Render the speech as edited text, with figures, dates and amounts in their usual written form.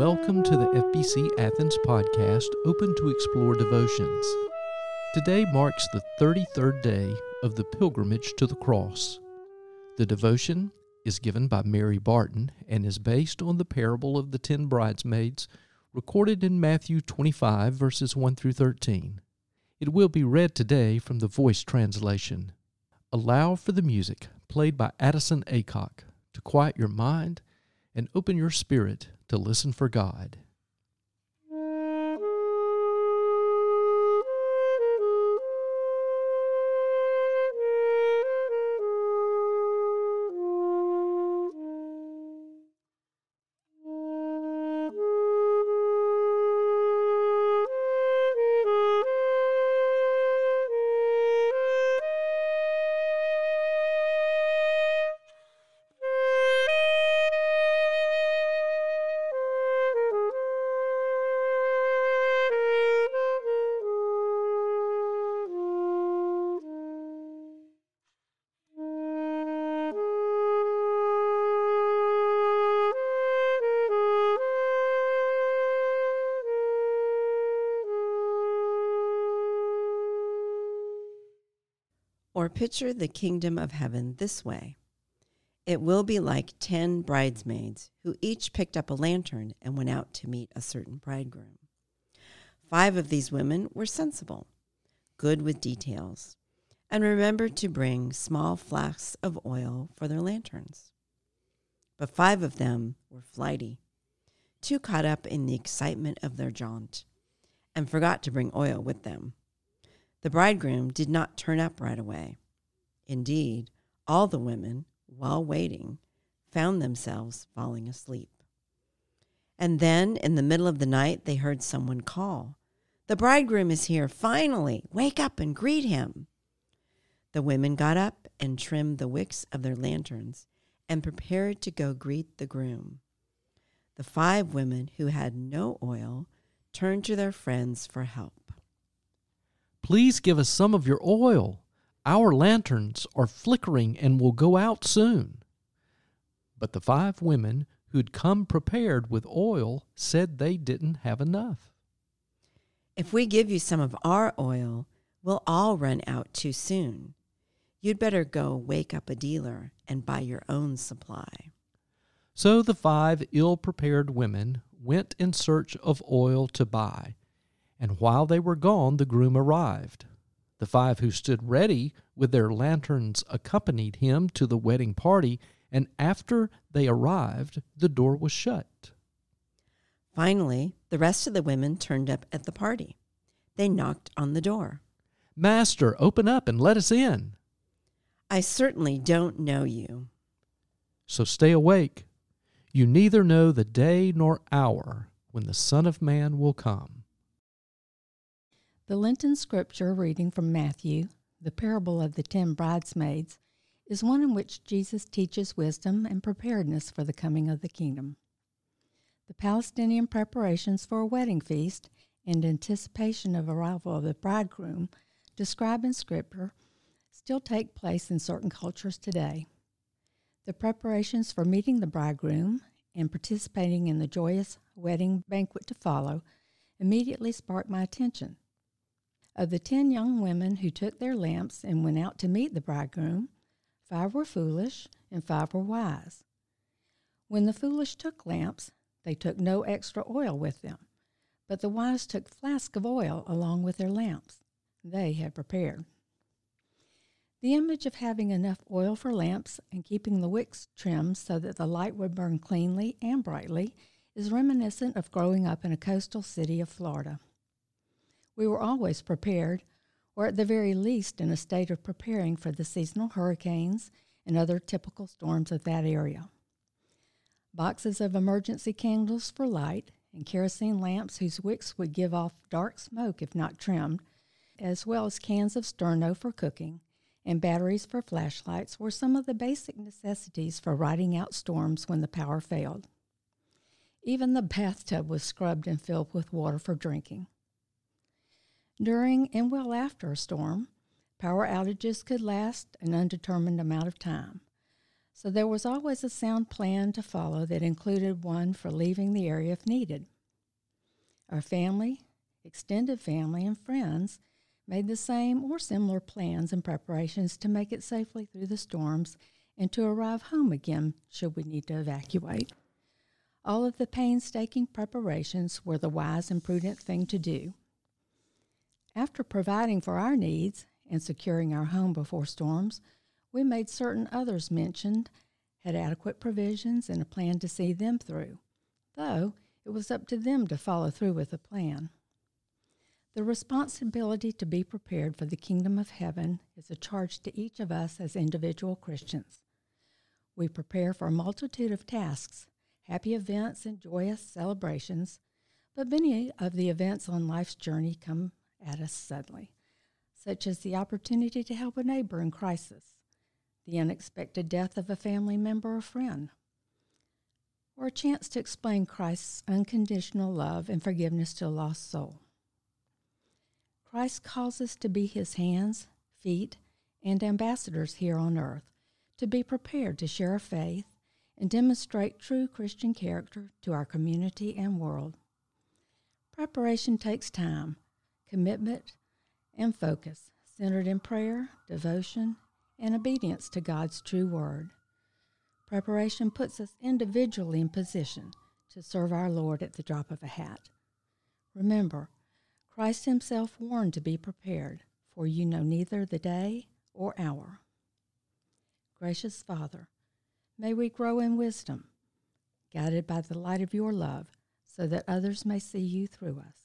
Welcome to the FBC Athens podcast, open to explore devotions. Today marks the 33rd day of the pilgrimage to the cross. The devotion is given by Mary Barton and is based on the parable of the 10 bridesmaids recorded in Matthew 25, verses 1 through 13. It will be read today from the Voice Translation. Allow for the music played by Addison Aycock to quiet your mind and open your spirit to listen for God. Or picture the kingdom of heaven this way. It will be like 10 bridesmaids who each picked up a lantern and went out to meet a certain bridegroom. 5 of these women were sensible, good with details, and remembered to bring small flasks of oil for their lanterns. But 5 of them were flighty, too caught up in the excitement of their jaunt, and forgot to bring oil with them. The bridegroom did not turn up right away. Indeed, all the women, while waiting, found themselves falling asleep. And then, in the middle of the night, they heard someone call, "The bridegroom is here, finally! Wake up and greet him!" The women got up and trimmed the wicks of their lanterns and prepared to go greet the groom. The 5 women who had no oil turned to their friends for help. "Please give us some of your oil. Our lanterns are flickering and will go out soon." But the 5 women who'd come prepared with oil said they didn't have enough. "If we give you some of our oil, we'll all run out too soon. You'd better go wake up a dealer and buy your own supply." So the 5 ill-prepared women went in search of oil to buy. And while they were gone, the groom arrived. The 5 who stood ready with their lanterns accompanied him to the wedding party, and after they arrived, the door was shut. Finally, the rest of the women turned up at the party. They knocked on the door. "Master, open up and let us in." "I certainly don't know you." "So stay awake. You neither know the day nor hour when the Son of Man will come." The Lenten scripture reading from Matthew, the parable of the 10 bridesmaids, is one in which Jesus teaches wisdom and preparedness for the coming of the kingdom. The Palestinian preparations for a wedding feast and anticipation of arrival of the bridegroom described in scripture still take place in certain cultures today. The preparations for meeting the bridegroom and participating in the joyous wedding banquet to follow immediately sparked my attention. Of the 10 young women who took their lamps and went out to meet the bridegroom, 5 were foolish and 5 were wise. When the foolish took lamps, they took no extra oil with them, but the wise took flasks of oil along with their lamps they had prepared. The image of having enough oil for lamps and keeping the wicks trimmed so that the light would burn cleanly and brightly is reminiscent of growing up in a coastal city of Florida. We were always prepared, or at the very least in a state of preparing for the seasonal hurricanes and other typical storms of that area. Boxes of emergency candles for light and kerosene lamps whose wicks would give off dark smoke if not trimmed, as well as cans of Sterno for cooking and batteries for flashlights were some of the basic necessities for riding out storms when the power failed. Even the bathtub was scrubbed and filled with water for drinking. During and well after a storm, power outages could last an undetermined amount of time, So there was always a sound plan to follow that included one for leaving the area if needed. Our family, extended family, and friends made the same or similar plans and preparations to make it safely through the storms and to arrive home again should we need to evacuate. All of the painstaking preparations were the wise and prudent thing to do. After providing for our needs and securing our home before storms, we made certain others mentioned had adequate provisions and a plan to see them through, though it was up to them to follow through with the plan. The responsibility to be prepared for the kingdom of heaven is a charge to each of us as individual Christians. We prepare for a multitude of tasks, happy events, and joyous celebrations, but many of the events on life's journey come at us suddenly, such as the opportunity to help a neighbor in crisis, the unexpected death of a family member or friend, or a chance to explain Christ's unconditional love and forgiveness to a lost soul. Christ calls us to be his hands, feet, and ambassadors here on earth, to be prepared to share our faith and demonstrate true Christian character to our community and world. Preparation takes time, commitment, and focus, centered in prayer, devotion, and obedience to God's true word. Preparation puts us individually in position to serve our Lord at the drop of a hat. Remember, Christ himself warned to be prepared, for you know neither the day or hour. Gracious Father, may we grow in wisdom, guided by the light of your love, so that others may see you through us.